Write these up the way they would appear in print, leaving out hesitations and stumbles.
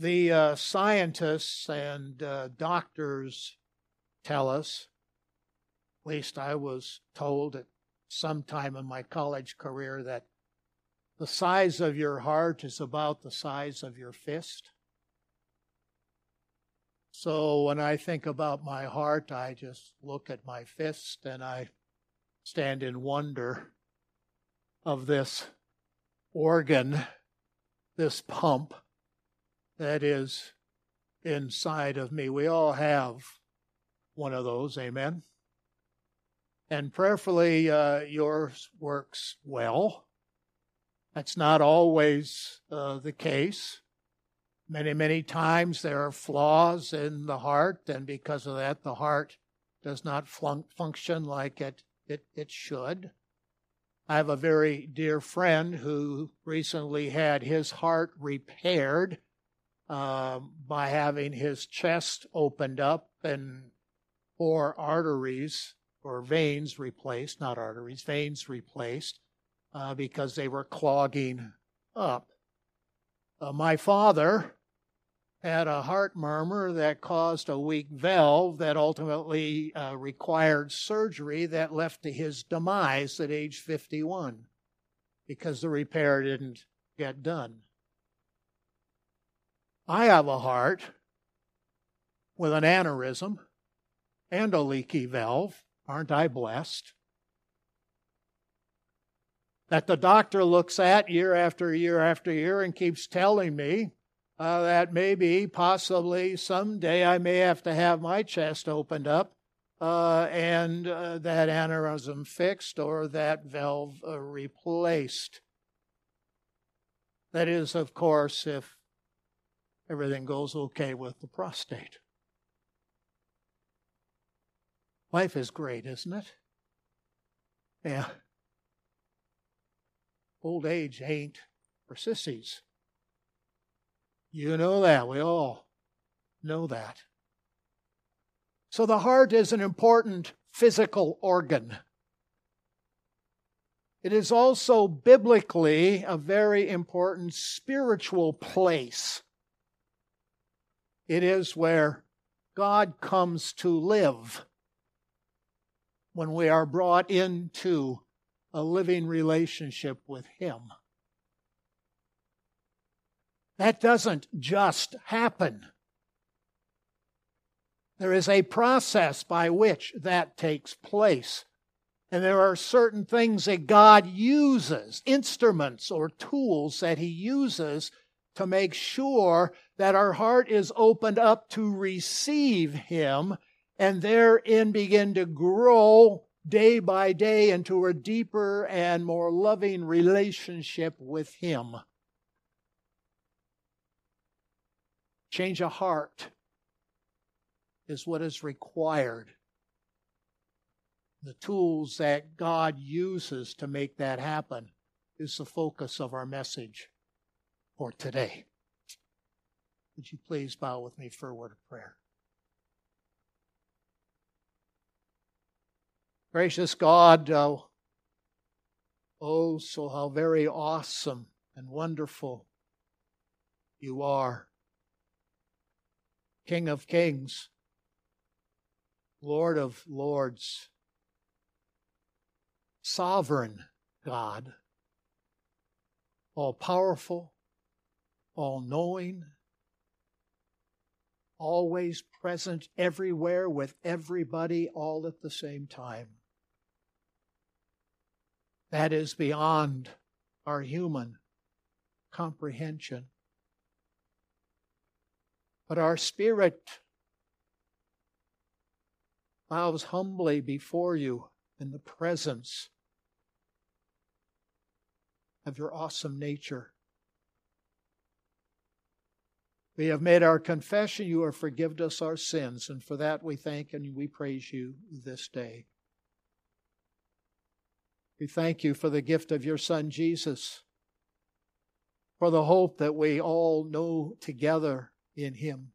The scientists and doctors tell us, at least I was told at some time in my college career, that the size of your heart is about the size of your fist. So when I think about my heart, I just look at my fist and I stand in wonder of this organ, this pump that is inside of me. We all have one of those, amen? And prayerfully, yours works well. That's not always the case. Many, many times there are flaws in the heart, and because of that, the heart does not function like it should. I have a very dear friend who recently had his heart repaired by having his chest opened up and 4 arteries or veins replaced, not arteries, veins replaced, because they were clogging up. My father had a heart murmur that caused a weak valve that ultimately required surgery that left to his demise at age 51 because the repair didn't get done. I have a heart with an aneurysm and a leaky valve. Aren't I blessed? That the doctor looks at year after year after year and keeps telling me that maybe, possibly, someday I may have to have my chest opened up and that aneurysm fixed or that valve replaced. That is, of course, if everything goes okay with the prostate. Life is great, isn't it? Yeah. Old age ain't for sissies. You know that. We all know that. So the heart is an important physical organ. It is also biblically a very important spiritual place. It is where God comes to live when we are brought into a living relationship with Him. That doesn't just happen. There is a process by which that takes place. And there are certain things that God uses, instruments or tools that He uses to make sure that our heart is opened up to receive Him and therein begin to grow day by day into a deeper and more loving relationship with Him. Change of heart is what is required. The tools that God uses to make that happen is the focus of our message for today. Would you please bow with me for a word of prayer? Gracious God, oh, so how very awesome and wonderful You are. King of kings, Lord of lords, sovereign God, all-powerful, all-knowing, always present everywhere with everybody all at the same time. That is beyond our human comprehension. But our spirit bows humbly before You in the presence of Your awesome nature. We have made our confession. You have forgiven us our sins, and for that we thank and we praise You this day. We thank You for the gift of Your Son, Jesus, for the hope that we all know together in Him.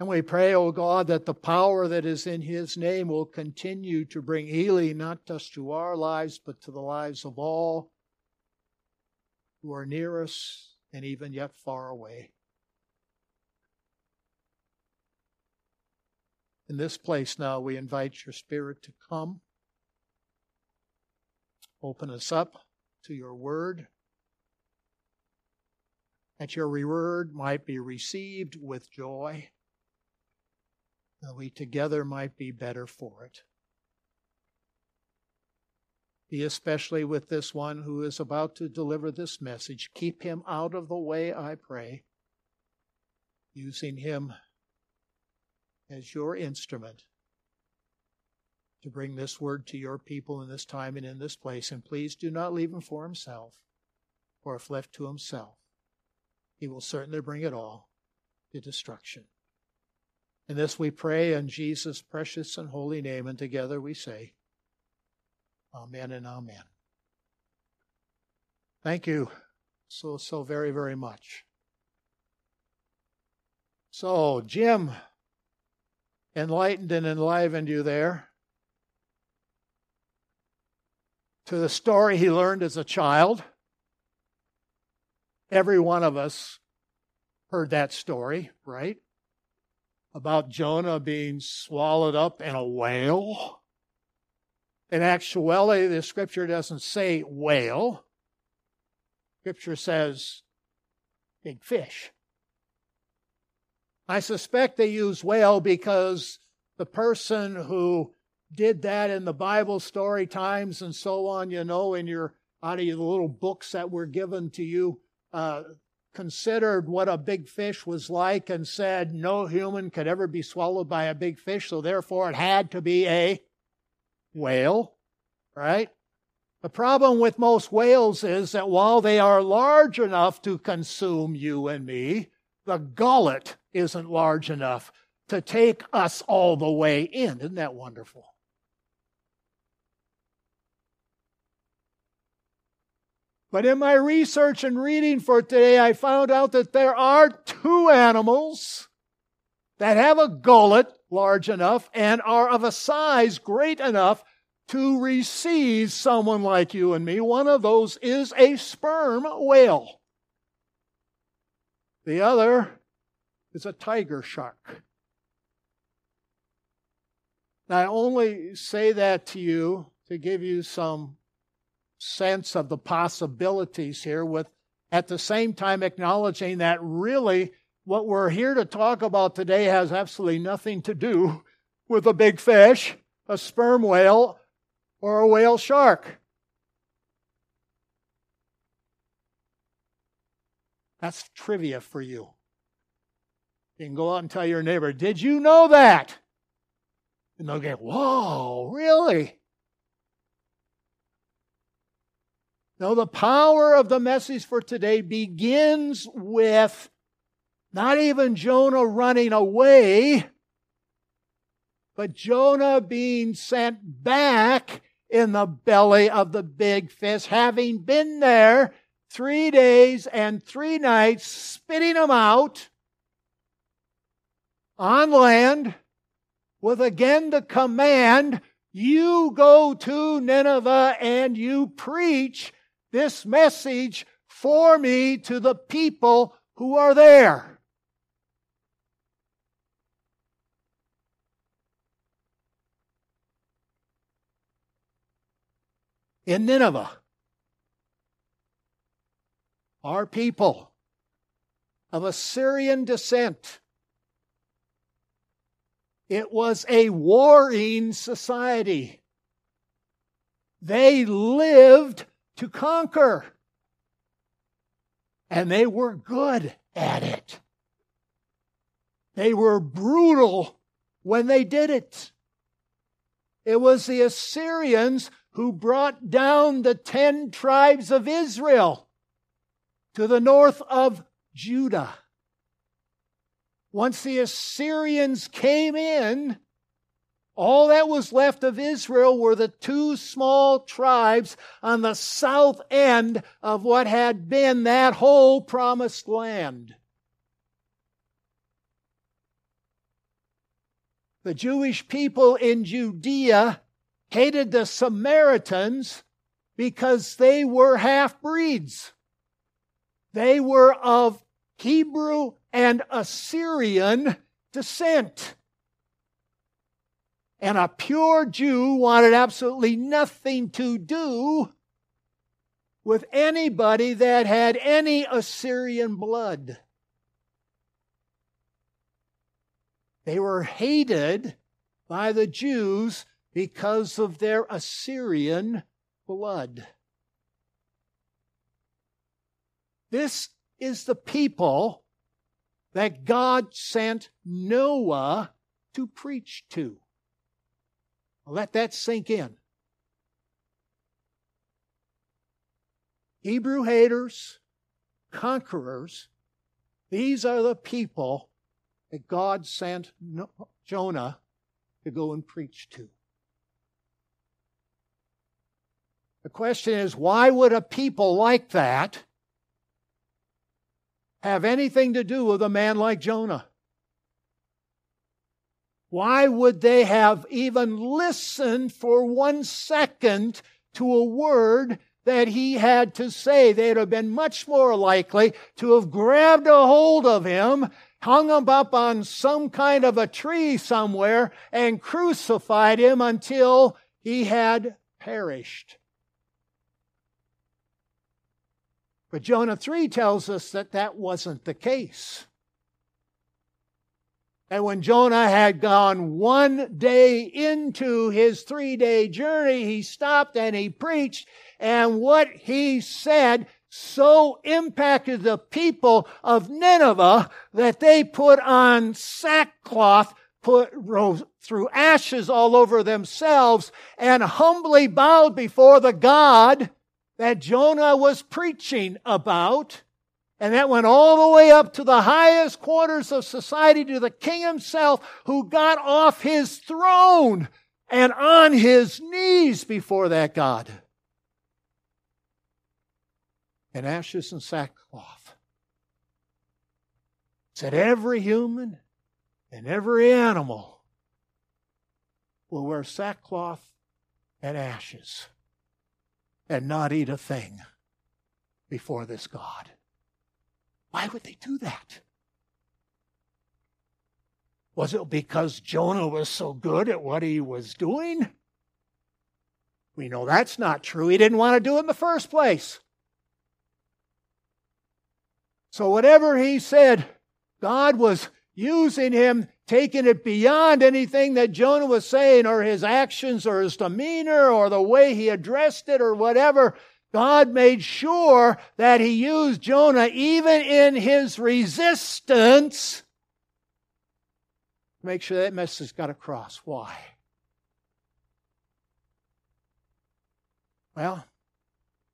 And we pray, O God, that the power that is in His name will continue to bring healing, not just to our lives, but to the lives of all who are near us and even yet far away. In this place now, we invite your Spirit to come. Open us up to your word, that your word might be received with joy, and we together might be better for it. Be especially with this one who is about to deliver this message. Keep him out of the way, I pray, using him as your instrument to bring this word to your people in this time and in this place. And please do not leave him for himself, for if left to himself, he will certainly bring it all to destruction. And this we pray in Jesus' precious and holy name, and together we say, Amen and Amen. Thank you so very, very much. So, Jim enlightened and enlivened you there to the story he learned as a child. Every one of us heard that story, right? About Jonah being swallowed up in a whale. In actuality, the Scripture doesn't say whale. Scripture says big fish. I suspect they use whale because the person who did that in the Bible story times and so on, you know, in your out of your little books that were given to you, considered what a big fish was like and said no human could ever be swallowed by a big fish, so therefore it had to be a whale, right? The problem with most whales is that while they are large enough to consume you and me, the gullet isn't large enough to take us all the way in. Isn't that wonderful? But in my research and reading for today, I found out that there are two animals that have a gullet large enough and are of a size great enough to receive someone like you and me. One of those is a sperm whale. The other is a tiger shark. Now, I only say that to you to give you some sense of the possibilities here, with at the same time acknowledging that really what we're here to talk about today has absolutely nothing to do with a big fish, a sperm whale, or a whale shark. That's trivia for you. You can go out and tell your neighbor, did you know that? And they'll get, whoa, really? No, the power of the message for today begins with not even Jonah running away, but Jonah being sent back in the belly of the big fish, having been there 3 days and 3 nights, spitting them out on land with again the command, you go to Nineveh and you preach this message for me to the people who are there. In Nineveh, our people of Assyrian descent. It was a warring society. They lived to conquer. And they were good at it. They were brutal when they did it. It was the Assyrians who brought down the 10 tribes of Israel to the north of Judah. Once the Assyrians came in, all that was left of Israel were the 2 small tribes on the south end of what had been that whole promised land. The Jewish people in Judea hated the Samaritans because they were half-breeds. They were of Hebrew and Assyrian descent. And a pure Jew wanted absolutely nothing to do with anybody that had any Assyrian blood. They were hated by the Jews because of their Assyrian blood. This is the people that God sent Noah to preach to. Let that sink in. Hebrew haters, conquerors, these are the people that God sent Jonah to go and preach to. The question is, why would a people like that have anything to do with a man like Jonah? Why would they have even listened for 1 second to a word that he had to say? They'd have been much more likely to have grabbed a hold of him, hung him up on some kind of a tree somewhere, and crucified him until he had perished. But Jonah 3 tells us that that wasn't the case. And when Jonah had gone 1 day into his 3-day journey, he stopped and he preached, and what he said so impacted the people of Nineveh that they put on sackcloth, threw ashes all over themselves, and humbly bowed before the God that Jonah was preaching about. And that went all the way up to the highest quarters of society, to the king himself, who got off his throne and on his knees before that God. And ashes and sackcloth. Said every human and every animal will wear sackcloth and ashes and not eat a thing before this God. Why would they do that? Was it because Jonah was so good at what he was doing? We know that's not true. He didn't want to do it in the first place. So whatever he said, God was using him, taking it beyond anything that Jonah was saying or his actions or his demeanor or the way he addressed it or whatever. God made sure that he used Jonah even in his resistance to make sure that message got across. Why? Well,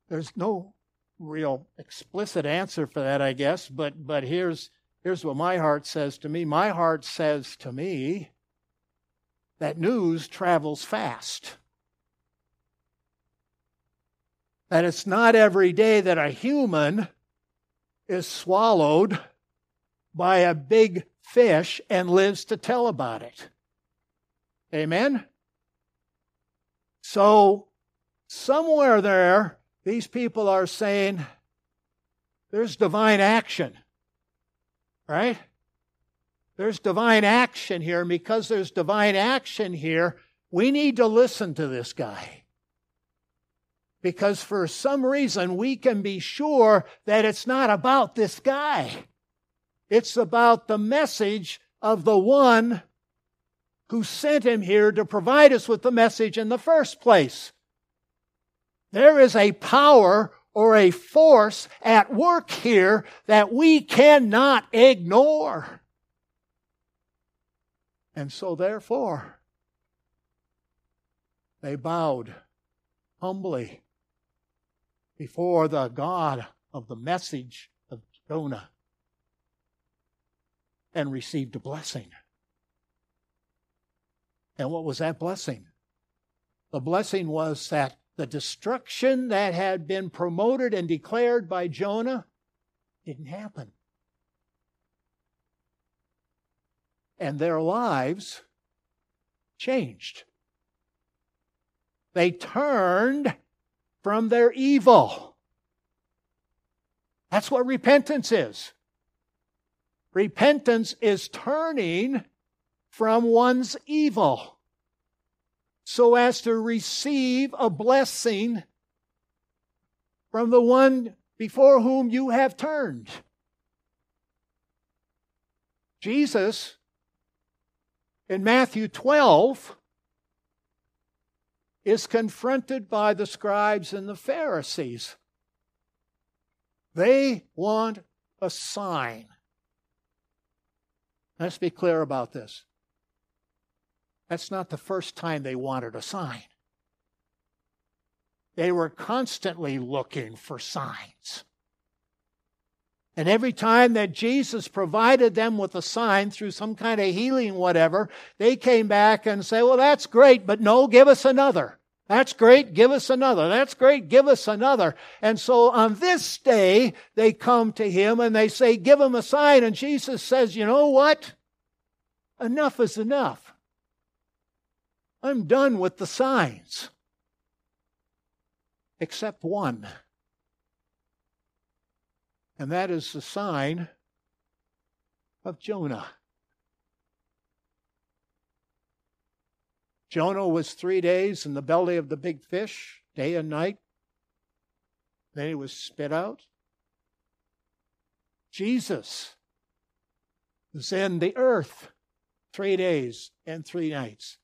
there's no real explicit answer for that, I guess, but here's what my heart says to me. My heart says to me that news travels fast. That it's not every day that a human is swallowed by a big fish and lives to tell about it. Amen? So, somewhere there, these people are saying, there's divine action, right? There's divine action here, and because there's divine action here, we need to listen to this guy. Because for some reason, we can be sure that it's not about this guy. It's about the message of the one who sent him here to provide us with the message in the first place. There is a power or a force at work here that we cannot ignore. And so therefore, they bowed humbly before the God of the message of Jonah and received a blessing. And what was that blessing? The blessing was that the destruction that had been promoted and declared by Jonah didn't happen. And their lives changed. They turned from their evil. That's what repentance is. Repentance is turning from one's evil. so as to receive a blessing from the one before whom you have turned. Jesus, in Matthew 12, is confronted by the scribes and the Pharisees. They want a sign. Let's be clear about this. That's not the first time they wanted a sign. They were constantly looking for signs. And every time that Jesus provided them with a sign through some kind of healing, whatever, they came back and say, well, that's great, but no, give us another. That's great, give us another. That's great, give us another. And so on this day, they come to him and they say, give him a sign. And Jesus says, you know what? Enough is enough. I'm done with the signs. Except one. And that is the sign of Jonah. Jonah was 3 days in the belly of the big fish, day and night. Then he was spit out. Jesus was in the earth 3 days and 3 nights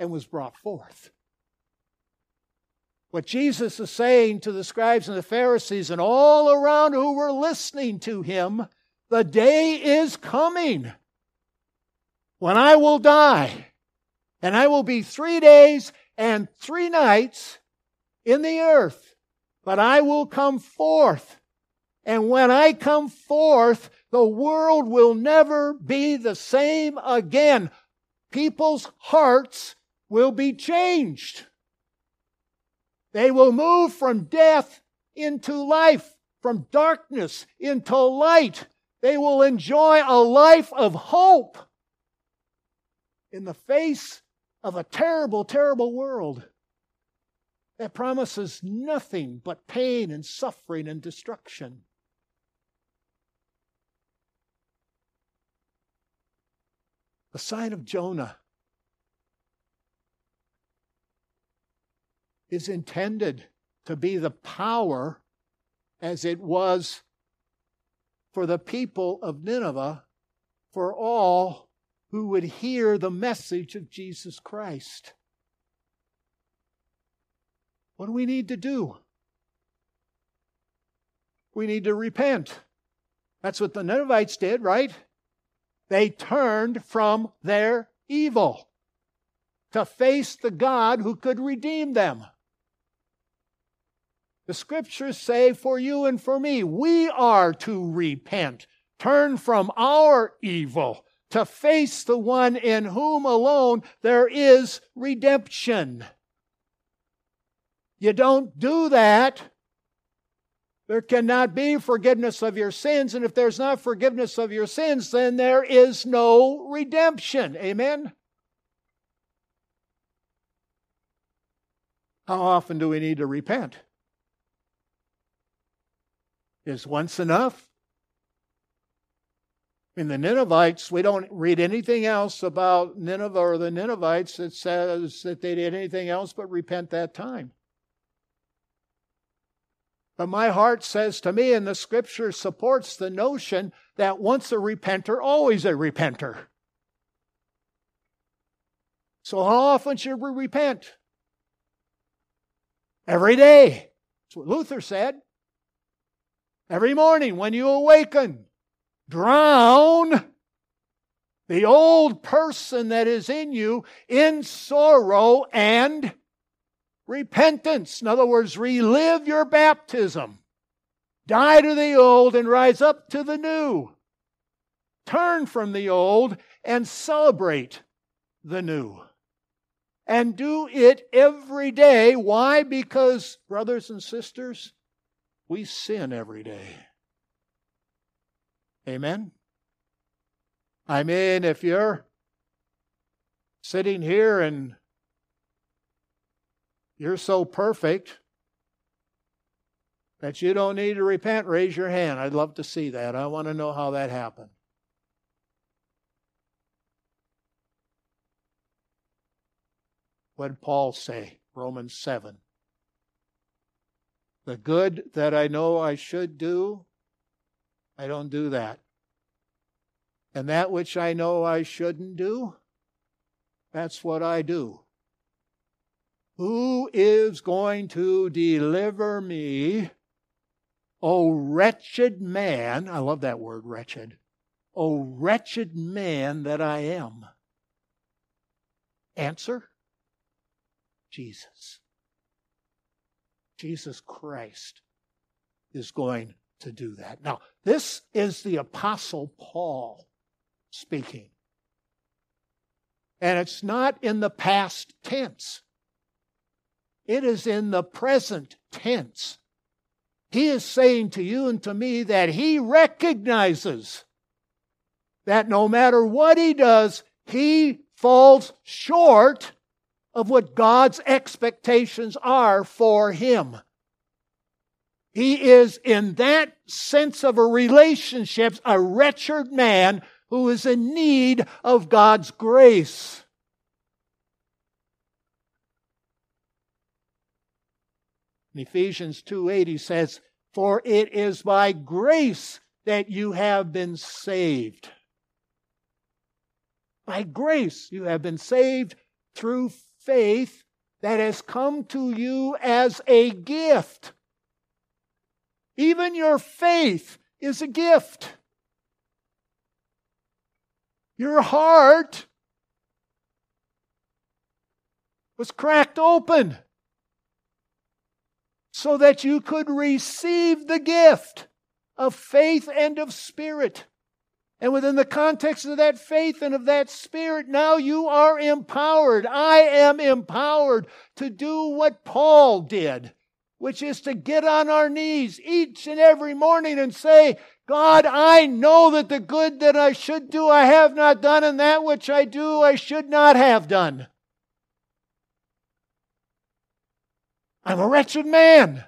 and was brought forth. What Jesus is saying to the scribes and the Pharisees and all around who were listening to him, the day is coming when I will die, and I will be 3 days and 3 nights in the earth, but I will come forth. And when I come forth, the world will never be the same again. People's hearts will be changed. They will move from death into life, from darkness into light. They will enjoy a life of hope in the face of a terrible, terrible world that promises nothing but pain and suffering and destruction. The sign of Jonah is intended to be the power as it was for the people of Nineveh, for all who would hear the message of Jesus Christ. What do we need to do? We need to repent. That's what the Ninevites did, right? They turned from their evil to face the God who could redeem them. The scriptures say for you and for me, we are to repent, turn from our evil, to face the one in whom alone there is redemption. You don't do that, there cannot be forgiveness of your sins, and if there's not forgiveness of your sins, then there is no redemption. Amen? How often do we need to repent? Is once enough? In the Ninevites, we don't read anything else about Nineveh or the Ninevites that says that they did anything else but repent that time. But my heart says to me, and the scripture supports the notion that once a repenter, always a repenter. So how often should we repent? Every day. That's what Luther said. Every morning when you awaken, drown the old person that is in you in sorrow and repentance. In other words, relive your baptism. Die to the old and rise up to the new. Turn from the old and celebrate the new. And do it every day. Why? Because, brothers and sisters, we sin every day. Amen? I mean, if you're sitting here and you're so perfect that you don't need to repent, raise your hand. I'd love to see that. I want to know how that happened. What did Paul say? Romans 7. The good that I know I should do, I don't do that. And that which I know I shouldn't do, that's what I do. Who is going to deliver me, O wretched man? I love that word, wretched. O wretched man that I am. Answer? Jesus. Jesus Christ is going to do that. Now, this is the Apostle Paul speaking. And it's not in the past tense. It is in the present tense. He is saying to you and to me that he recognizes that no matter what he does, he falls short of what God's expectations are for him. He is, in that sense of a relationship, a wretched man who is in need of God's grace. In Ephesians 2:8, he says, "For it is by grace that you have been saved." By grace you have been saved through faith that has come to you as a gift. Even your faith is a gift. Your heart was cracked open so that you could receive the gift of faith and of spirit. And within the context of that faith and of that spirit, now you are empowered. I am empowered to do what Paul did, which is to get on our knees each and every morning and say, God, I know that the good that I should do I have not done, and that which I do I should not have done. I'm a wretched man.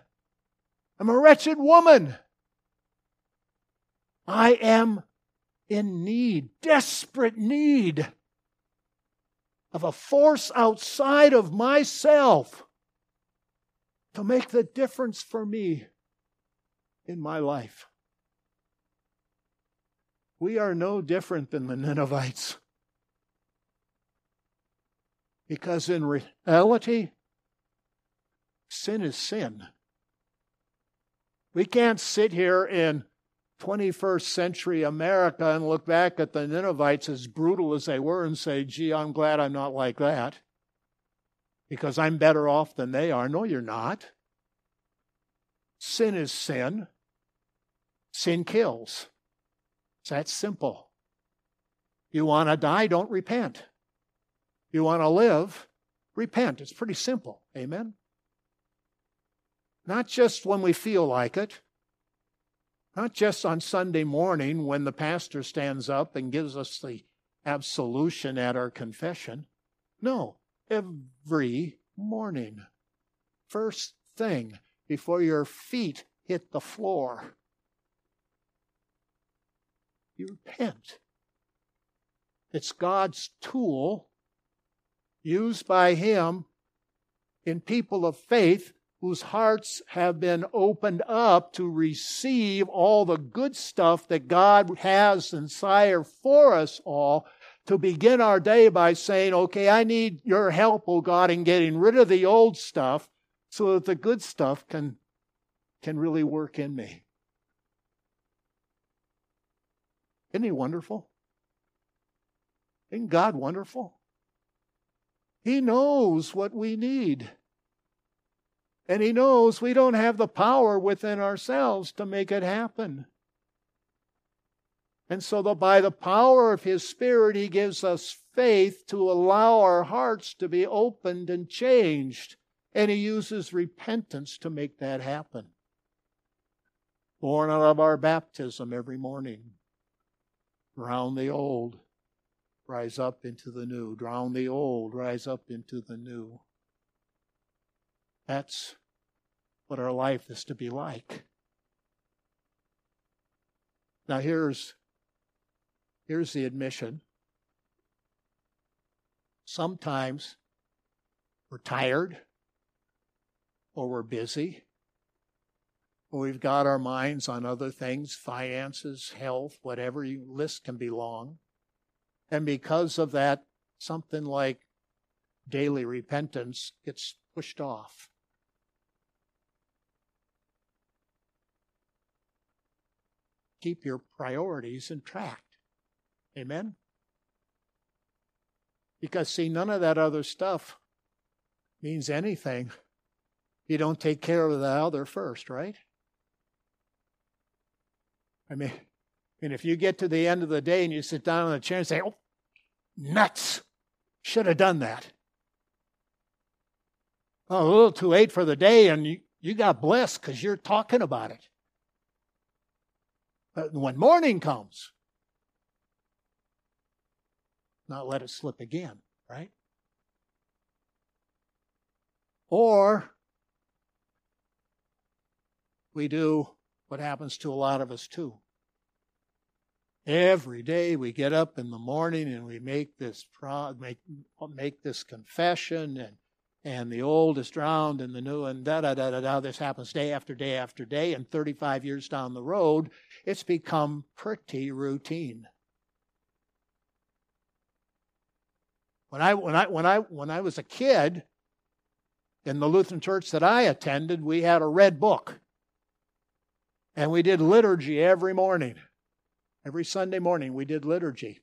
I'm a wretched woman. I am in need, desperate need of a force outside of myself to make the difference for me in my life. We are no different than the Ninevites, because in reality, sin is sin. We can't sit here in 21st century America and look back at the Ninevites, as brutal as they were, and say, gee, I'm glad I'm not like that, because I'm better off than they are. No, you're not. Sin is sin. Sin kills. It's that simple. You want to die, don't repent. You want to live, repent. It's pretty simple. Amen? Not just when we feel like it. Not just on Sunday morning when the pastor stands up and gives us the absolution at our confession. No, every morning. First thing before your feet hit the floor. You repent. It's God's tool used by Him in people of faith whose hearts have been opened up to receive all the good stuff that God has and desires for us all, to begin our day by saying, okay, I need your help, oh God, in getting rid of the old stuff so that the good stuff can really work in me. Isn't He wonderful? Isn't God wonderful? He knows what we need. And He knows we don't have the power within ourselves to make it happen. And so by the power of His Spirit, He gives us faith to allow our hearts to be opened and changed. And He uses repentance to make that happen. Born out of our baptism every morning. Drown the old, rise up into the new. Drown the old, rise up into the new. That's what our life is to be like. Now here's the admission. Sometimes We're tired, or we're busy, or we've got our minds on other things, finances, health, whatever, your list can be long. And because of that, something like daily repentance gets pushed off. Keep your priorities in track. Amen? Because, see, none of that other stuff means anything. You don't take care of the other first, right? I mean, if you get to the end of the day and you sit down on a chair and say, oh, nuts, should have done that. Oh, a little too late for the day, and you got blessed because you're talking about it. But when morning comes, not let it slip again, right? Or we do what happens to a lot of us too. Every day we get up in the morning and we make this confession, and the old is drowned and the new, and da-da-da-da-da. This happens day after day after day, and 35 years down the road, it's become pretty routine. When I was a kid, in the Lutheran church that I attended, we had a red book. And we did liturgy every morning. Every Sunday morning we did liturgy.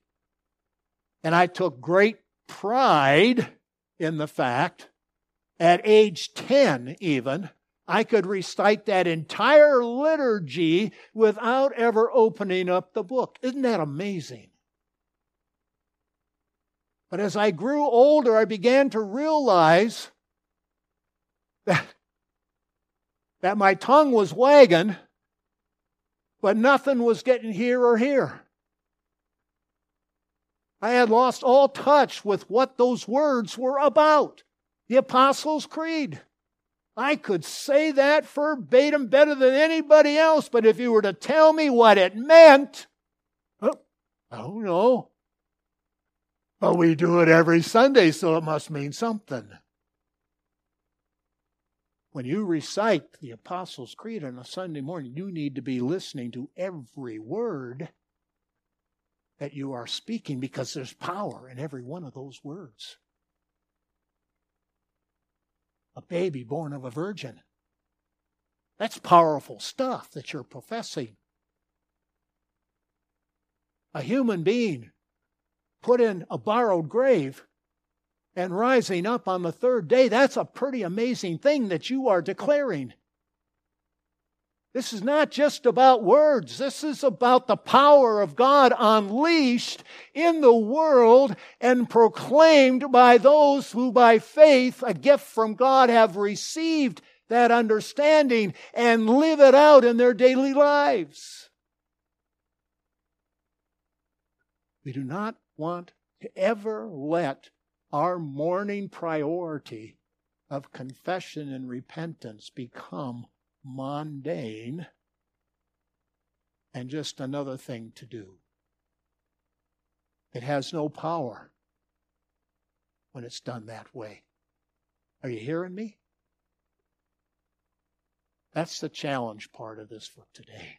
And I took great pride in the fact, at age 10 even, I could recite that entire liturgy without ever opening up the book. Isn't that amazing? But as I grew older, I began to realize that my tongue was wagging, but nothing was getting here or here. I had lost all touch with what those words were about. The Apostles' Creed. I could say that verbatim better than anybody else, but if you were to tell me what it meant, I don't know. But we do it every Sunday, so it must mean something. When you recite the Apostles' Creed on a Sunday morning, you need to be listening to every word that you are speaking, because there's power in every one of those words. A baby born of a virgin. That's powerful stuff that you're professing. A human being put in a borrowed grave and rising up on the third day, that's a pretty amazing thing that you are declaring. This is not just about words. This is about the power of God unleashed in the world and proclaimed by those who by faith, a gift from God, have received that understanding and live it out in their daily lives. We do not want to ever let our morning priority of confession and repentance become mundane and just another thing to do. It has no power when it's done that way. Are you hearing me? That's the challenge part of this for today.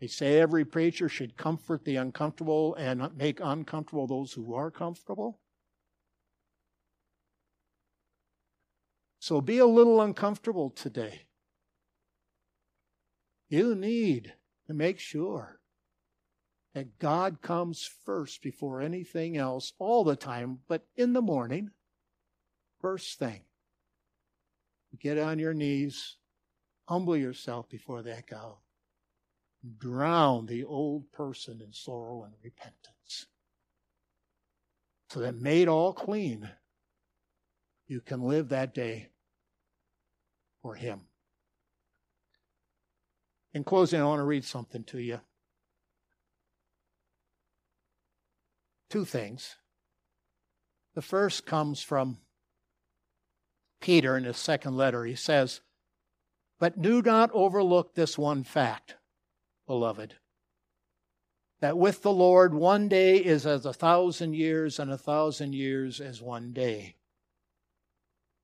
They say every preacher should comfort the uncomfortable and make uncomfortable those who are comfortable. So be a little uncomfortable today. You need to make sure that God comes first before anything else all the time, but in the morning, first thing. Get on your knees, humble yourself before that God. Drown the old person in sorrow and repentance. So that made all clean, you can live that day for Him. In closing, I want to read something to you. Two things. The first comes from Peter in his second letter. He says, "But do not overlook this one fact, beloved, that with the Lord, one day is as 1,000 years, and 1,000 years as one day.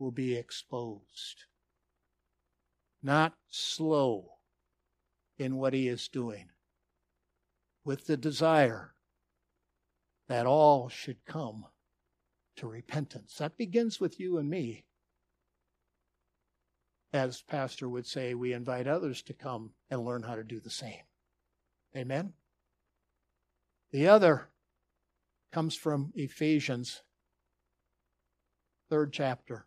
will be exposed. Not slow in what He is doing, with the desire that all should come to repentance. That begins with you and me. As Pastor would say, we invite others to come and learn how to do the same. Amen? The other comes from Ephesians, 3rd chapter.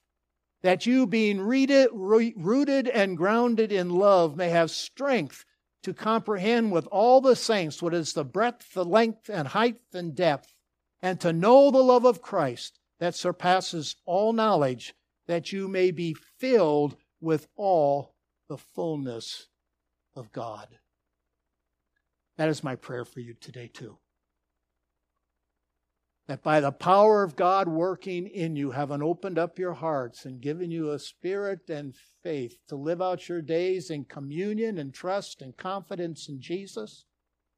that you, being rooted and grounded in love, may have strength to comprehend with all the saints what is the breadth, the length, and height, and depth, and to know the love of Christ that surpasses all knowledge, that you may be filled with all the fullness of God." That is my prayer for you today too. That by the power of God working in you, having opened up your hearts and given you a spirit and faith to live out your days in communion and trust and confidence in Jesus,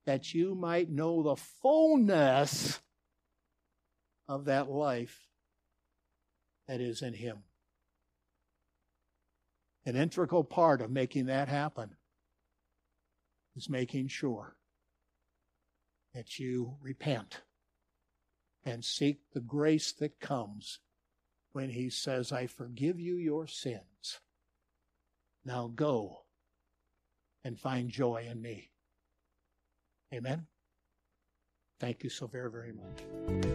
that you might know the fullness of that life that is in Him. An integral part of making that happen is making sure that you repent and seek the grace that comes when He says, "I forgive you your sins. Now go and find joy in Me." Amen? Thank you so very, very much.